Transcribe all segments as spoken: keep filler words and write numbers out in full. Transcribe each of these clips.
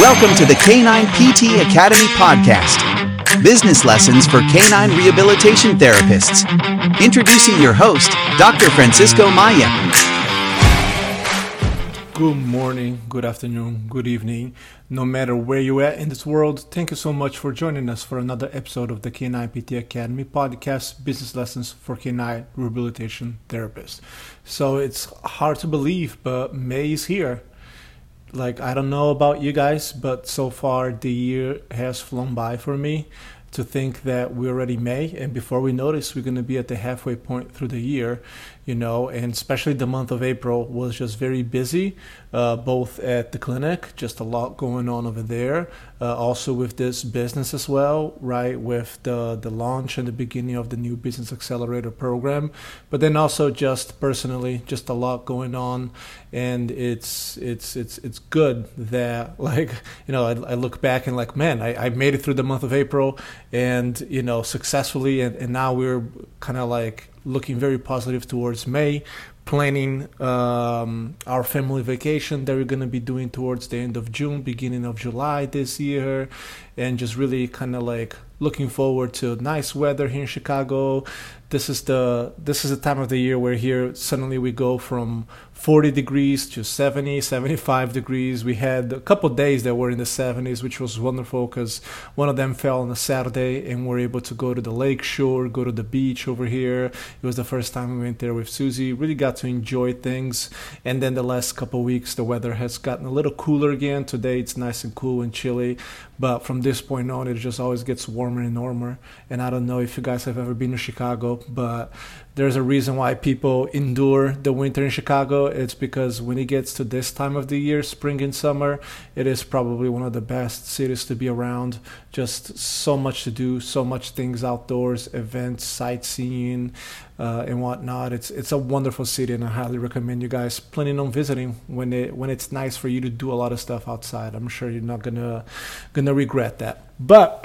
Welcome to the K nine P T Academy podcast. Business lessons for canine rehabilitation therapists. Introducing your host, Doctor Francisco Maya. Good morning, good afternoon, good evening. No matter where you are in this world, thank you so much for joining us for another episode of the K nine P T Academy podcast, Business Lessons for Canine Rehabilitation Therapists. So it's hard to believe, but May is here. Like, I don't know about you guys, but so far the year has flown by for me. To think that we're already May, and before we notice, we're going to be at the halfway point through the year, you know, and especially the month of April was just very busy, uh, both at the clinic, just a lot going on over there, uh, also with this business as well, right, with the, the launch and the beginning of the new Business Accelerator program, but then also just personally, just a lot going on, and it's it's it's it's good that, like, you know, I, I look back and like, man, I, I made it through the month of April, and, you know, successfully, and, and now we're kind of like looking very positive towards May, planning um, our family vacation that we're going to be doing towards the end of June, beginning of July this year, and just really kind of like looking forward to nice weather here in Chicago. This is the this is the time of the year where here suddenly we go from forty degrees to seventy, seventy-five degrees. We had a couple of days that were in the seventies, which was wonderful because one of them fell on a Saturday and we're able to go to the lake shore, go to the beach over here. It was the first time we went there with Susie. Really got to enjoy things. And then the last couple of weeks, the weather has gotten a little cooler again. Today it's nice and cool and chilly. But from this point on, it just always gets warmer and warmer. And I don't know if you guys have ever been to Chicago, but there's a reason why people endure the winter in Chicago. It's because when it gets to this time of the year, spring and summer, it is probably one of the best cities to be around. Just so much to do, so much things outdoors, events, sightseeing, uh, and whatnot. It's it's a wonderful city, and I highly recommend you guys planning on visiting when it when it's nice for you to do a lot of stuff outside. I'm sure you're not gonna gonna regret that. But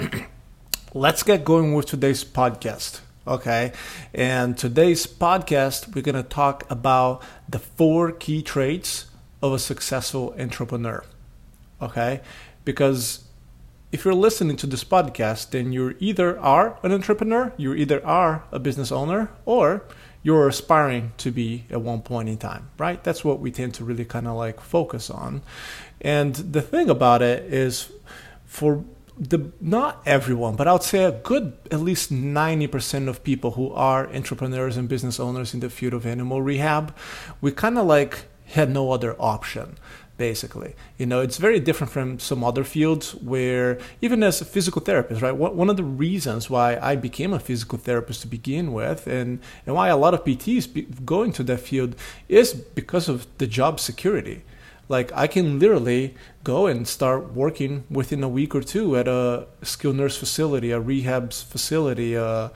let's get going with today's podcast. Okay, and today's podcast, we're going to talk about the four key traits of a successful entrepreneur. Okay, because if you're listening to this podcast, then you either are an entrepreneur, you either are a business owner, or you're aspiring to be at one point in time, right? That's what we tend to really kind of like focus on. And the thing about it is, for The, not everyone, but I would say a good, at least ninety percent of people who are entrepreneurs and business owners in the field of animal rehab, we kind of like had no other option, basically. You know, it's very different from some other fields where, even as a physical therapist, right? One of the reasons why I became a physical therapist to begin with, and, and why a lot of P Ts go into that field, is because of the job security. Like, I can literally go and start working within a week or two at a skilled nurse facility, a rehab facility, a,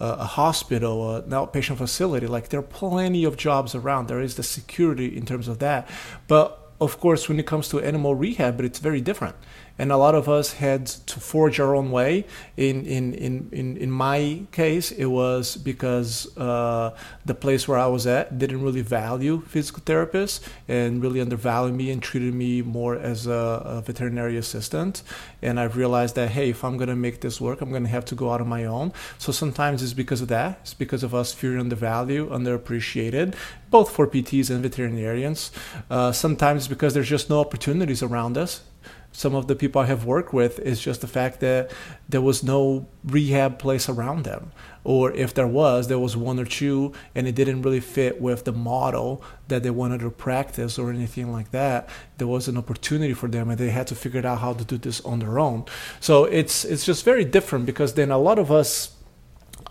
a hospital, an outpatient facility. Like, there are plenty of jobs around. There is the security in terms of that. But of course, when it comes to animal rehab, it's very different. And a lot of us had to forge our own way. In in in, in, in my case, it was because uh, the place where I was at didn't really value physical therapists and really undervalued me and treated me more as a, a veterinary assistant. And I realized that, hey, if I'm going to make this work, I'm going to have to go out on my own. So sometimes it's because of that. It's because of us feeling undervalued, underappreciated, both for P Ts and veterinarians. Uh, sometimes it's because there's just no opportunities around us. Some of the people I have worked with, is just the fact that there was no rehab place around them. Or if there was, there was one or two, and it didn't really fit with the model that they wanted to practice or anything like that. There was an opportunity for them, and they had to figure out how to do this on their own. So it's it's just very different, because then a lot of us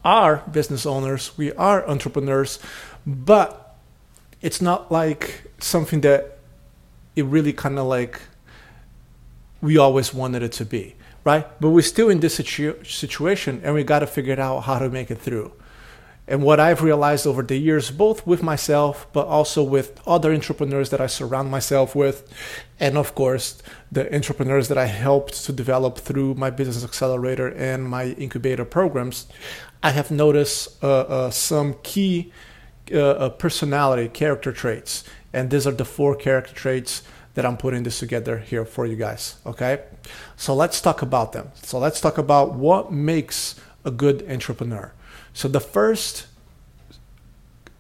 are business owners, we are entrepreneurs, but it's not like something that it really kind of like... we always wanted it to be, right? But we're still in this situ- situation, and we got to figure out how to make it through. And what I've realized over the years, both with myself, but also with other entrepreneurs that I surround myself with, and of course, the entrepreneurs that I helped to develop through my Business Accelerator and my incubator programs, I have noticed uh, uh, some key uh, personality, character traits. And these are the four character traits that I'm putting this together here for you guys, okay? So let's talk about them. So let's talk about what makes a good entrepreneur. So the first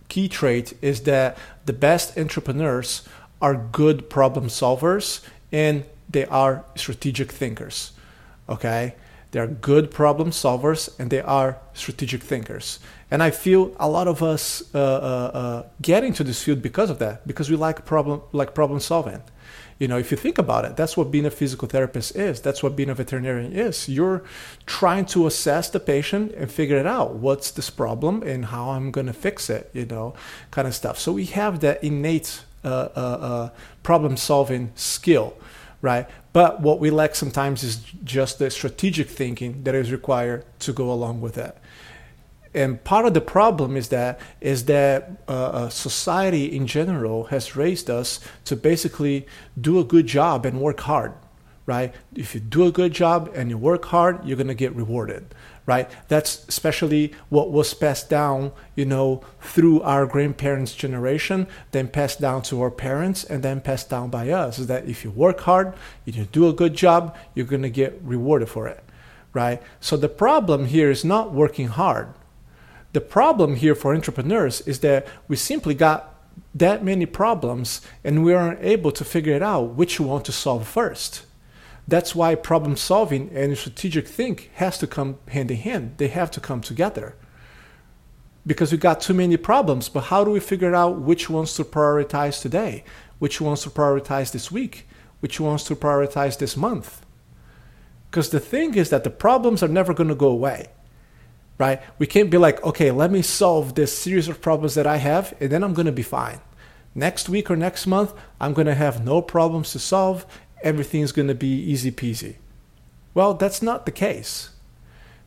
key trait is that the best entrepreneurs are good problem solvers and they are strategic thinkers, okay? They're good problem solvers and they are strategic thinkers. And I feel a lot of us uh, uh, uh, get into this field because of that, because we like problem, like problem solving. You know, if you think about it, that's what being a physical therapist is. That's what being a veterinarian is. You're trying to assess the patient and figure it out. What's this problem and how I'm going to fix it, you know, kind of stuff. So we have that innate uh, uh, uh, problem solving skill, right? But what we lack sometimes is just the strategic thinking that is required to go along with that. And part of the problem is that is that uh, society in general has raised us to basically do a good job and work hard, right? If you do a good job and you work hard, you're gonna get rewarded, right? That's especially what was passed down, you know, through our grandparents' generation, then passed down to our parents, and then passed down by us, is that if you work hard, if you do a good job, you're gonna get rewarded for it, right? So the problem here is not working hard. The problem here for entrepreneurs is that we simply got that many problems and we aren't able to figure it out which we want to solve first. That's why problem solving and strategic think has to come hand in hand. They have to come together because we got too many problems. But how do we figure out which ones to prioritize today, which ones to prioritize this week, which ones to prioritize this month? Because the thing is that the problems are never going to go away, right? We can't be like, okay, let me solve this series of problems that I have and then I'm going to be fine. Next week or next month, I'm going to have no problems to solve. Everything's going to be easy peasy. Well, that's not the case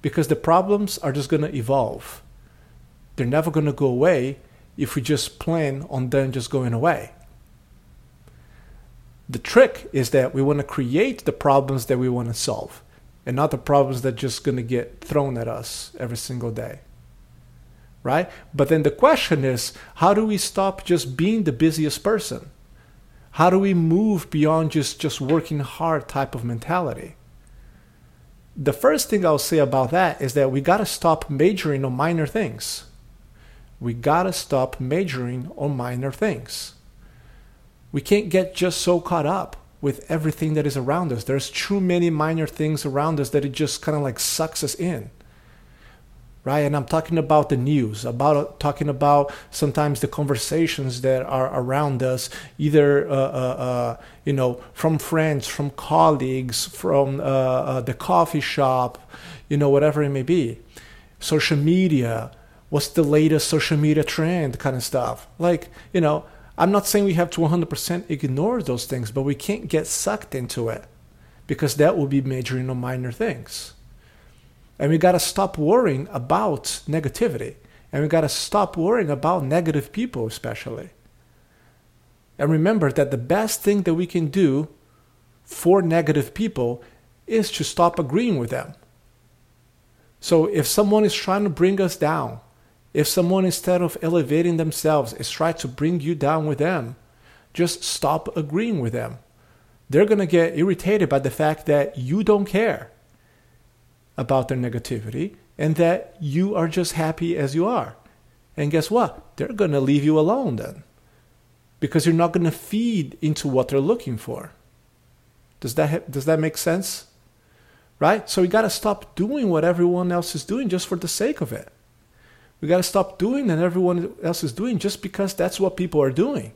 because the problems are just going to evolve. They're never going to go away if we just plan on them just going away. The trick is that we want to create the problems that we want to solve and not the problems that are just going to get thrown at us every single day, right? But then the question is, how do we stop just being the busiest person? How do we move beyond just, just working hard type of mentality? The first thing I'll say about that is that we gotta stop majoring on minor things. We gotta stop majoring on minor things. We can't get just so caught up with everything that is around us. There's too many minor things around us that it just kind of like sucks us in, right? And I'm talking about the news, about talking about sometimes the conversations that are around us, either, uh, uh, uh, you know, from friends, from colleagues, from uh, uh, the coffee shop, you know, whatever it may be. Social media, what's the latest social media trend kind of stuff. Like, you know, I'm not saying we have to one hundred percent ignore those things, but we can't get sucked into it because that will be majoring on minor things. And we got to stop worrying about negativity. And we got to stop worrying about negative people, especially. And remember that the best thing that we can do for negative people is to stop agreeing with them. So if someone is trying to bring us down, if someone instead of elevating themselves is trying to bring you down with them, just stop agreeing with them. They're going to get irritated by the fact that you don't care about their negativity and that you are just happy as you are. And guess what? They're going to leave you alone then because you're not going to feed into what they're looking for. Does that ha- does that make sense? Right? So we got to stop doing what everyone else is doing just for the sake of it. We got to stop doing what everyone else is doing just because that's what people are doing.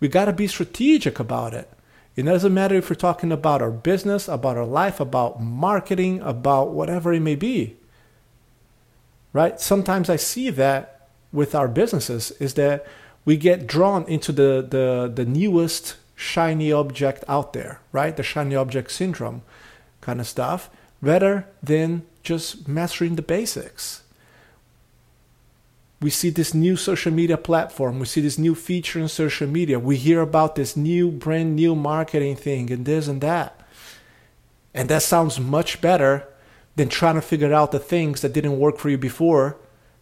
We got to be strategic about it. It doesn't matter if we're talking about our business, about our life, about marketing, about whatever it may be, right? Sometimes I see that with our businesses is that we get drawn into the, the, the newest shiny object out there, right? The shiny object syndrome kind of stuff, rather than just mastering the basics. We see this new social media platform. We see this new feature in social media. We hear about this new brand new marketing thing and this and that. And that sounds much better than trying to figure out the things that didn't work for you before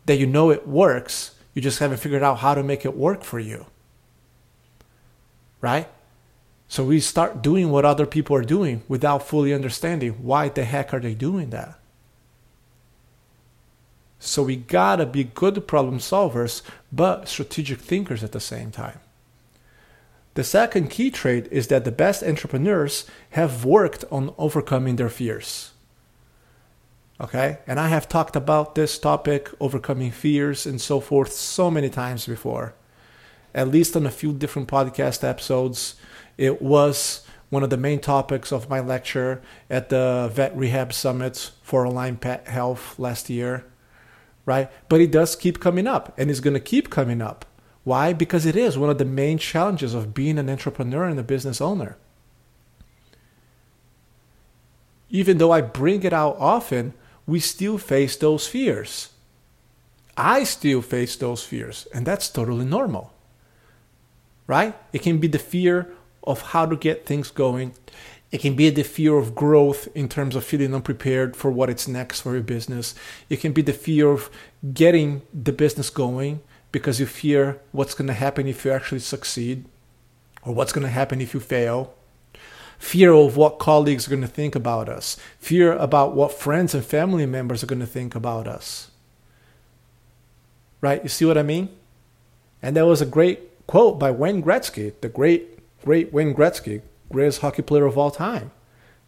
that you know it works. You just haven't figured out how to make it work for you, right? So we start doing what other people are doing without fully understanding why the heck are they doing that. So we gotta be good problem solvers, but strategic thinkers at the same time. The second key trait is that the best entrepreneurs have worked on overcoming their fears. Okay? And I have talked about this topic, overcoming fears and so forth, so many times before. At least on a few different podcast episodes. It was one of the main topics of my lecture at the Vet Rehab Summit for Online Pet Health last year. Right? But it does keep coming up, and it's going to keep coming up. Why? Because it is one of the main challenges of being an entrepreneur and a business owner. Even though I bring it out often, we still face those fears. I still face those fears, and that's totally normal. Right? It can be the fear of how to get things going. It can be the fear of growth in terms of feeling unprepared for what it's next for your business. It can be the fear of getting the business going, because you fear what's going to happen if you actually succeed, or what's going to happen if you fail. Fear of what colleagues are going to think about us. Fear about what friends and family members are going to think about us. Right? You see what I mean? And there was a great quote by Wayne Gretzky, the great, great Wayne Gretzky, greatest hockey player of all time,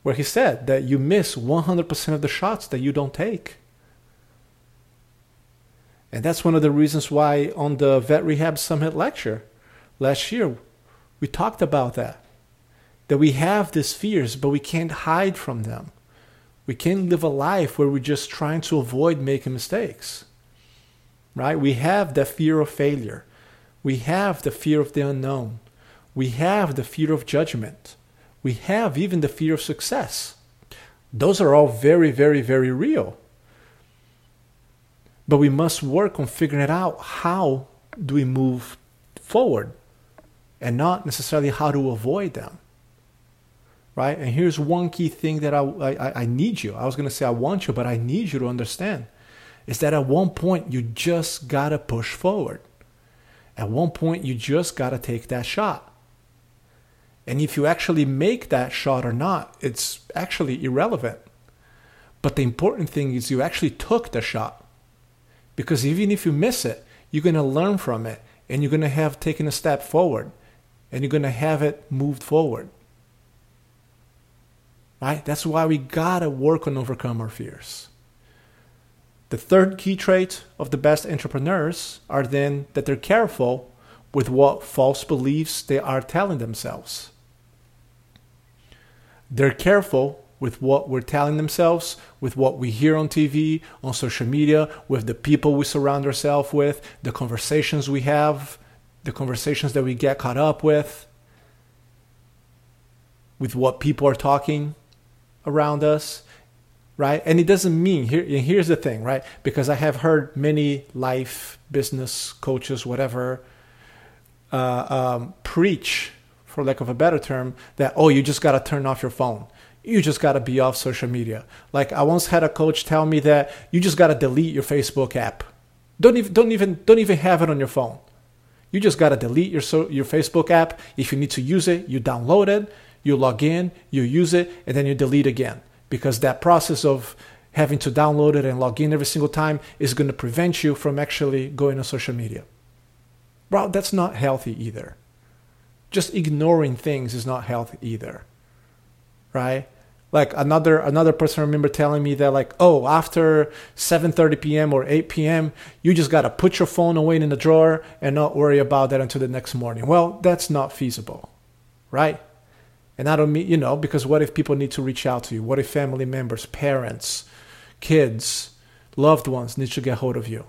where he said that you miss one hundred percent of the shots that you don't take. And that's one of the reasons why on the Vet Rehab Summit lecture last year, we talked about that. That we have these fears, but we can't hide from them. We can't live a life where we're just trying to avoid making mistakes. Right? We have the fear of failure. We have the fear of the unknown. We have the fear of judgment. We have even the fear of success. Those are all very, very, very real. But we must work on figuring it out. How do we move forward, and not necessarily how to avoid them, right? And here's one key thing that I I, I need you. I was going to say I want you, but I need you to understand, is that at one point you just got to push forward. At one point you just got to take that shot. And if you actually make that shot or not, it's actually irrelevant. But the important thing is you actually took the shot. Because even if you miss it, you're going to learn from it, and you're going to have taken a step forward, and you're going to have it moved forward. Right? That's why we got to work on overcome our fears. The third key trait of the best entrepreneurs are then that they're careful with what false beliefs they are telling themselves. They're careful with what we're telling themselves, with what we hear on T V, on social media, with the people we surround ourselves with, the conversations we have, the conversations that we get caught up with, with what people are talking around us, right? And it doesn't mean, here, and here's the thing, right? Because I have heard many life, business, coaches, whatever, uh, um, preach, for lack of a better term, that, oh, you just got to turn off your phone. You just got to be off social media. Like I once had a coach tell me that you just got to delete your Facebook app. Don't even don't even don't even have it on your phone. You just got to delete your so, your Facebook app. If you need to use it, you download it, you log in, you use it, and then you delete again. Because that process of having to download it and log in every single time is going to prevent you from actually going on social media. Well, that's not healthy either. Just ignoring things is not healthy either. Right? Like another another person I remember telling me that like, oh, after seven thirty p.m. or eight p.m., you just got to put your phone away in the drawer and not worry about that until the next morning. Well, that's not feasible, right? And I don't mean, you know, because what if people need to reach out to you? What if family members, parents, kids, loved ones need to get hold of you,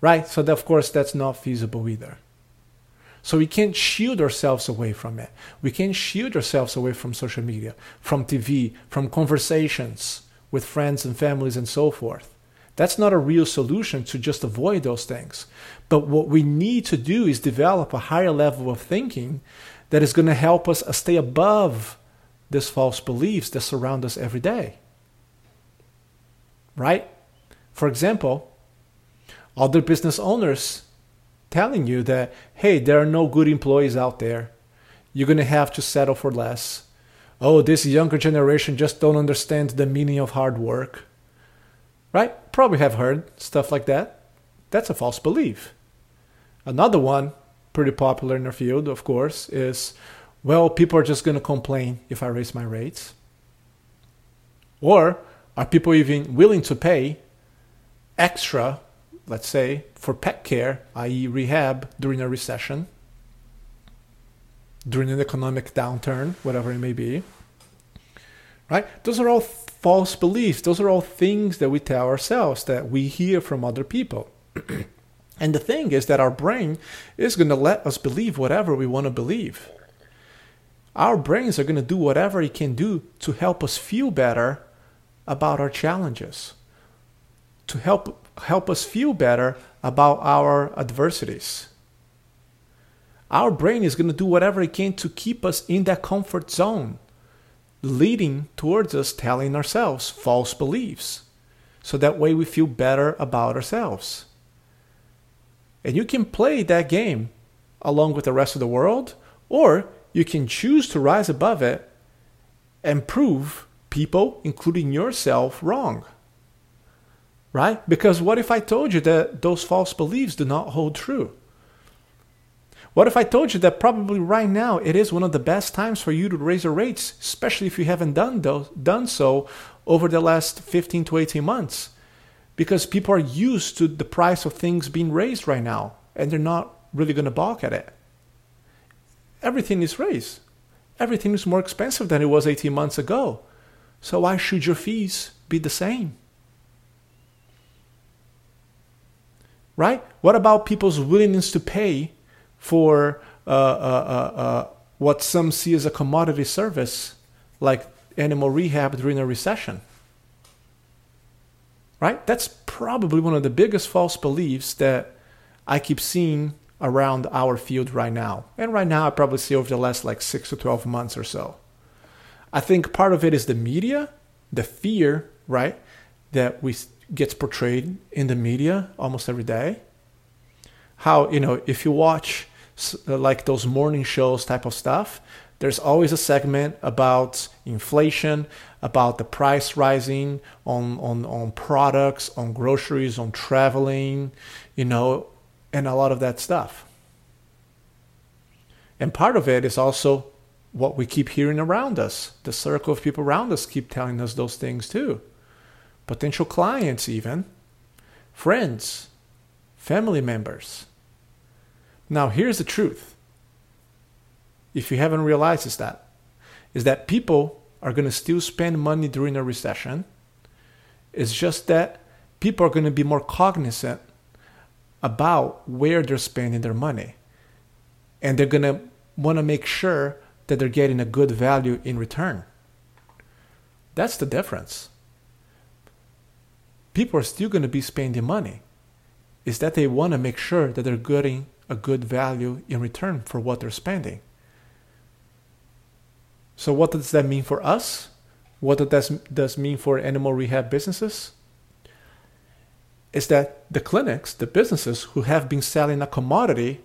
right? So that, of course, that's not feasible either. So we can't shield ourselves away from it. We can't shield ourselves away from social media, from T V, from conversations with friends and families and so forth. That's not a real solution to just avoid those things. But what we need to do is develop a higher level of thinking that is going to help us stay above these false beliefs that surround us every day. Right? For example, other business owners telling you that, hey, there are no good employees out there. you're going to have to settle for less. Oh, this younger generation just don't understand the meaning of hard work. Right? Probably have heard stuff like that. That's a false belief. Another one, pretty popular in our field, of course, is, well, people are just going to complain if I raise my rates. Or are people even willing to pay extra, let's say, for pet care, that is rehab, during a recession, during an economic downturn, whatever it may be, right? Those are all false beliefs. Those are all things that we tell ourselves, that we hear from other people. And the thing is that our brain is going to let us believe whatever we want to believe. Our brains are going to do whatever it can do to help us feel better about our challenges, to help help us feel better about our adversities. Our brain is going to do whatever it can to keep us in that comfort zone, leading towards us telling ourselves false beliefs, so that way we feel better about ourselves. And you can play that game along with the rest of the world, or you can choose to rise above it and prove people, including yourself, wrong. Right? Because what if I told you that those false beliefs do not hold true? What if I told you that probably right now it is one of the best times for you to raise your rates, especially if you haven't done those, done so over the last fifteen to eighteen months? Because people are used to the price of things being raised right now, and they're not really going to balk at it. Everything is raised. Everything is more expensive than it was eighteen months ago. So why should your fees be the same? Right? What about people's willingness to pay for uh, uh, uh, uh, what some see as a commodity service, like animal rehab during a recession? Right? That's probably one of the biggest false beliefs that I keep seeing around our field right now. And right now, I probably see over the last like six to twelve months or so. I think part of it is the media, the fear, right, that we gets portrayed in the media almost every day. How, you know, if you watch like those morning shows type of stuff, there's always a segment about inflation, about the price rising on, on, on products, on groceries, on traveling, you know, and a lot of that stuff. And part of it is also what we keep hearing around us. The circle of people around us keep telling us those things too. Potential clients even, friends, family members. Now, here's the truth. If you haven't realized is that, is that people are going to still spend money during a recession. It's just that people are going to be more cognizant about where they're spending their money. And they're going to want to make sure that they're getting a good value in return. That's the difference. People are still going to be spending money. Is that they want to make sure that they're getting a good value in return for what they're spending. So what does that mean for us? What does does mean for animal rehab businesses? Is that the clinics, the businesses who have been selling a commodity,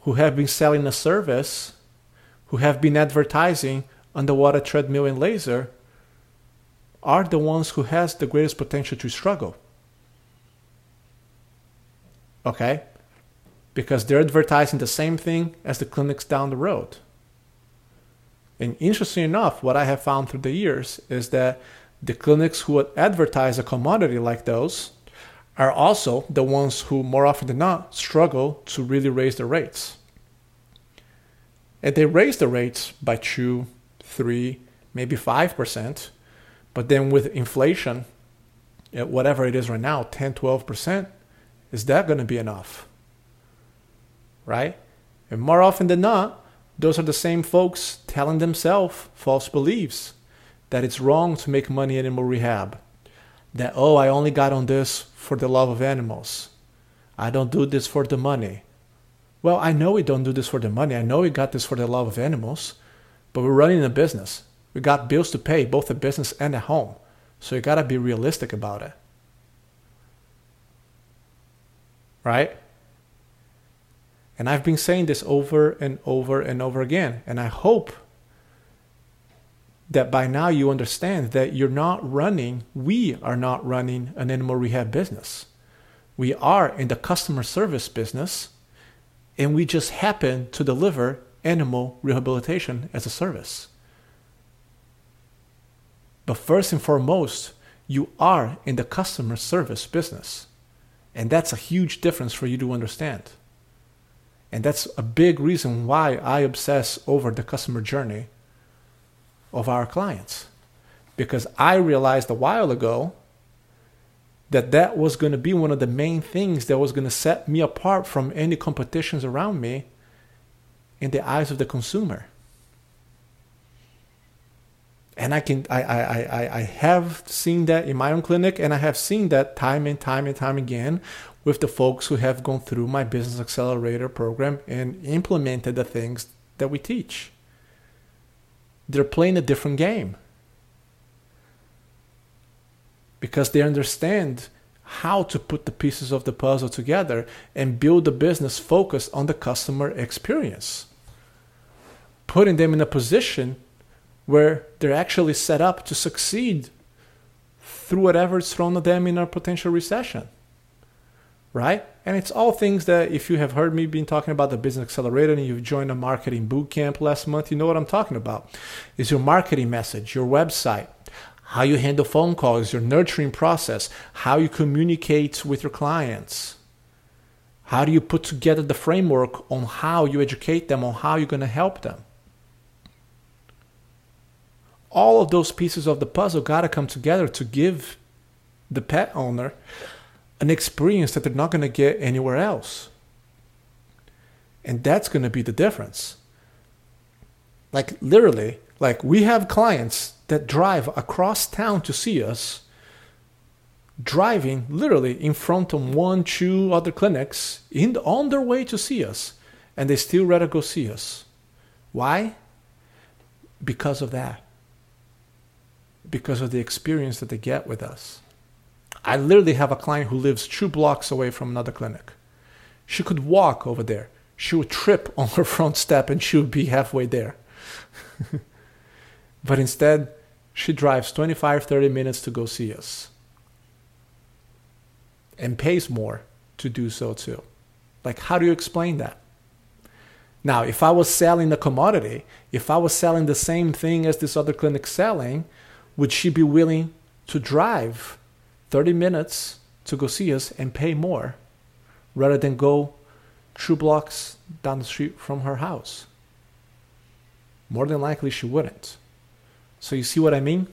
who have been selling a service, who have been advertising underwater treadmill and laser, are the ones who has the greatest potential to struggle. Okay? Because they're advertising the same thing as the clinics down the road. And interesting enough, what I have found through the years is that the clinics who advertise a commodity like those are also the ones who, more often than not, struggle to really raise their rates. And they raise the rates by two, three, maybe five percent. But then with inflation, whatever it is right now, ten, twelve percent, is that going to be enough? Right? And more often than not, those are the same folks telling themselves false beliefs that it's wrong to make money in animal rehab. That, oh, I only got on this for the love of animals. I don't do this for the money. Well, I know we don't do this for the money. I know we got this for the love of animals, but we're running a business. We got bills to pay, both at business and at home. So you got to be realistic about it. Right? And I've been saying this over and over and over again. And I hope that by now you understand that you're not running, we are not running an animal rehab business. We are in the customer service business, and we just happen to deliver animal rehabilitation as a service. But first and foremost, you are in the customer service business. And that's a huge difference for you to understand. And that's a big reason why I obsess over the customer journey of our clients, because I realized a while ago that that was going to be one of the main things that was going to set me apart from any competitions around me in the eyes of the consumer. And I can I I I I have seen that in my own clinic, and I have seen that time and time and time again with the folks who have gone through my business accelerator program and implemented the things that we teach. They're playing a different game because they understand how to put the pieces of the puzzle together and build a business focused on the customer experience, putting them in a position where they're actually set up to succeed through whatever's thrown at them in a potential recession, right? And it's all things that if you have heard me been talking about the business accelerator and you've joined a marketing boot camp last month, you know what I'm talking about. It's your marketing message, your website, how you handle phone calls, your nurturing process, how you communicate with your clients. How do you put together the framework on how you educate them, on how you're going to help them? All of those pieces of the puzzle got to come together to give the pet owner an experience that they're not going to get anywhere else. And that's going to be the difference. Like literally, like we have clients that drive across town to see us, driving literally in front of one, two other clinics in the, on their way to see us, and they still rather go see us. Why? Because of that. Because of the experience that they get with us. I literally have a client who lives two blocks away from another clinic. She could walk over there. She would trip on her front step and she would be halfway there. But instead, she drives twenty-five, thirty minutes to go see us. And pays more to do so too. Like, how do you explain that? Now, if I was selling a commodity, if I was selling the same thing as this other clinic selling, would she be willing to drive thirty minutes to go see us and pay more rather than go two blocks down the street from her house? More than likely she wouldn't. So you see what I mean?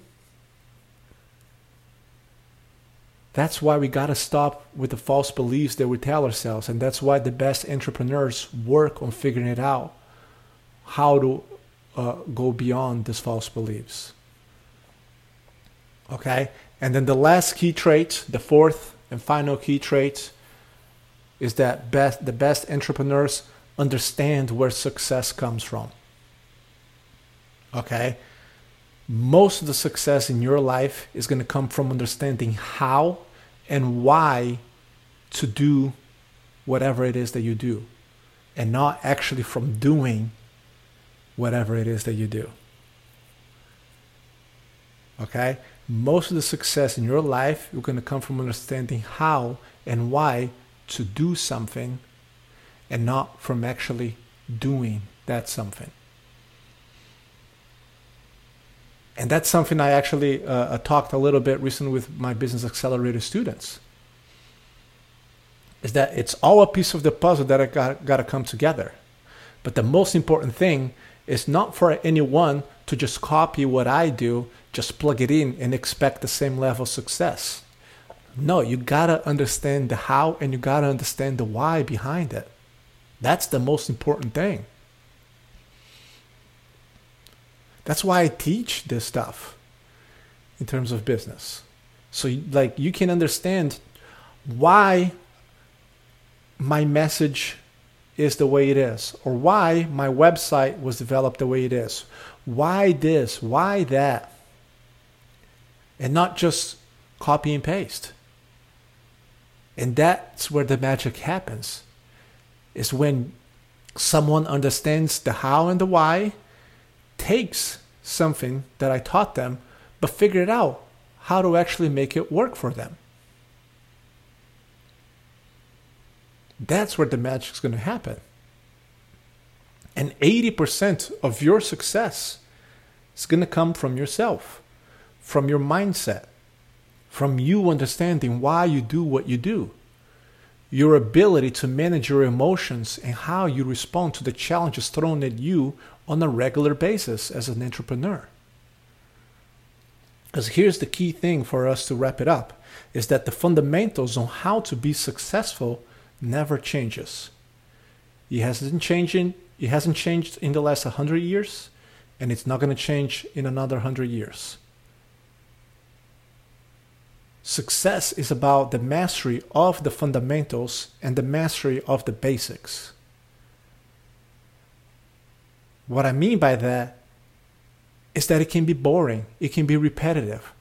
That's why we gotta stop with the false beliefs that we tell ourselves, and that's why the best entrepreneurs work on figuring it out, how to uh, go beyond these false beliefs. Okay? And then the last key trait, the fourth and final key trait, is that best, the best entrepreneurs understand where success comes from. Okay? Most of the success in your life is going to come from understanding how and why to do whatever it is that you do, and not actually from doing whatever it is that you do. Okay? Most of the success in your life is going to come from understanding how and why to do something, and not from actually doing that something. And that's something I actually uh, talked a little bit recently with my Business Accelerator students. Is that it's all a piece of the puzzle that I got, got to come together. But the most important thing is not for anyone to just copy what I do, just plug it in and expect the same level of success. No, you gotta understand the how and you gotta understand the why behind it. That's the most important thing. That's why I teach this stuff in terms of business. So like you can understand why my message is the way it is, or why my website was developed the way it is. Why this? Why that? And not just copy and paste. And that's where the magic happens, is when someone understands the how and the why, takes something that I taught them, but figure it out how to actually make it work for them. That's where the magic's going to happen. And eighty percent of your success is going to come from yourself, from your mindset, from you understanding why you do what you do, your ability to manage your emotions and how you respond to the challenges thrown at you on a regular basis as an entrepreneur. Because here's the key thing for us to wrap it up, is that the fundamentals on how to be successful never changes. It hasn't changed, it hasn't changed in the last one hundred years, and it's not going to change in another one hundred years. Success is about the mastery of the fundamentals and the mastery of the basics. What I mean by that is that it can be boring, it can be repetitive,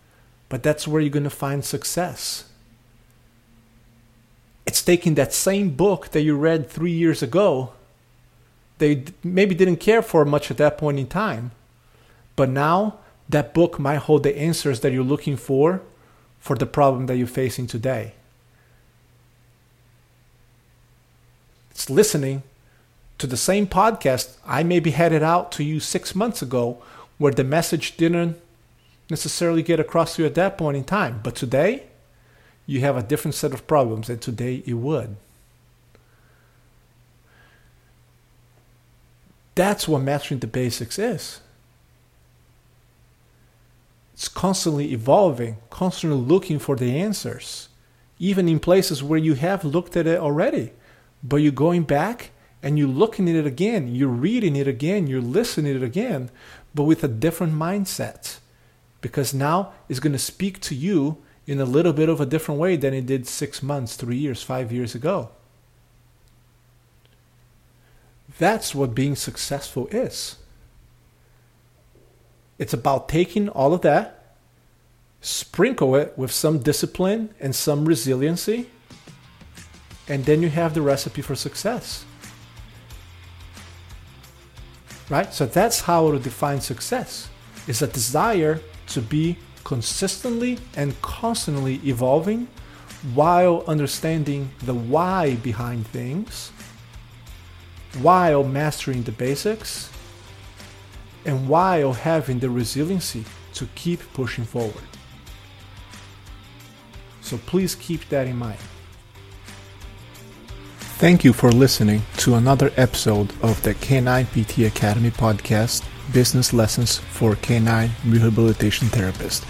but that's where you're going to find success. It's taking that same book that you read three years ago, they maybe didn't care for much at that point in time, but now that book might hold the answers that you're looking for for the problem that you're facing today. It's listening to the same podcast I maybe headed out to you six months ago, where the message didn't necessarily get across to you at that point in time. But today, you have a different set of problems, and today it would. That's what mastering the basics is. It's constantly evolving, constantly looking for the answers, even in places where you have looked at it already. But you're going back and you're looking at it again, you're reading it again, you're listening to it again, but with a different mindset. Because now it's going to speak to you in a little bit of a different way than it did six months, three years, five years ago. That's what being successful is. It's about taking all of that, sprinkle it with some discipline and some resiliency, and then you have the recipe for success. Right? So that's how I would define success. It's a desire to be consistently and constantly evolving while understanding the why behind things, while mastering the basics, and while having the resiliency to keep pushing forward. So please keep that in mind. Thank you for listening to another episode of the K nine P T Academy podcast, Business Lessons for K nine Rehabilitation Therapists.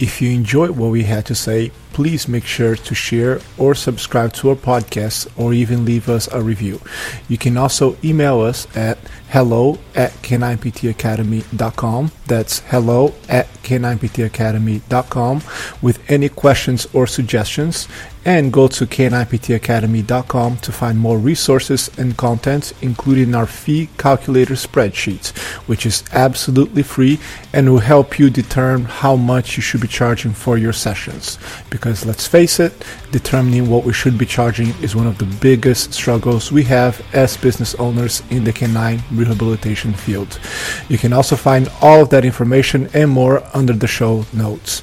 If you enjoyed what we had to say, please make sure to share or subscribe to our podcast, or even leave us a review. You can also email us at hello at k nine p t academy dot com. That's hello at k nine p t academy dot com with any questions or suggestions. And go to k nine p t academy dot com to find more resources and content, including our fee calculator spreadsheets, which is absolutely free and will help you determine how much you should be charging for your sessions. Because let's face it, determining what we should be charging is one of the biggest struggles we have as business owners in the canine rehabilitation field. You can also find all of that information and more under the show notes.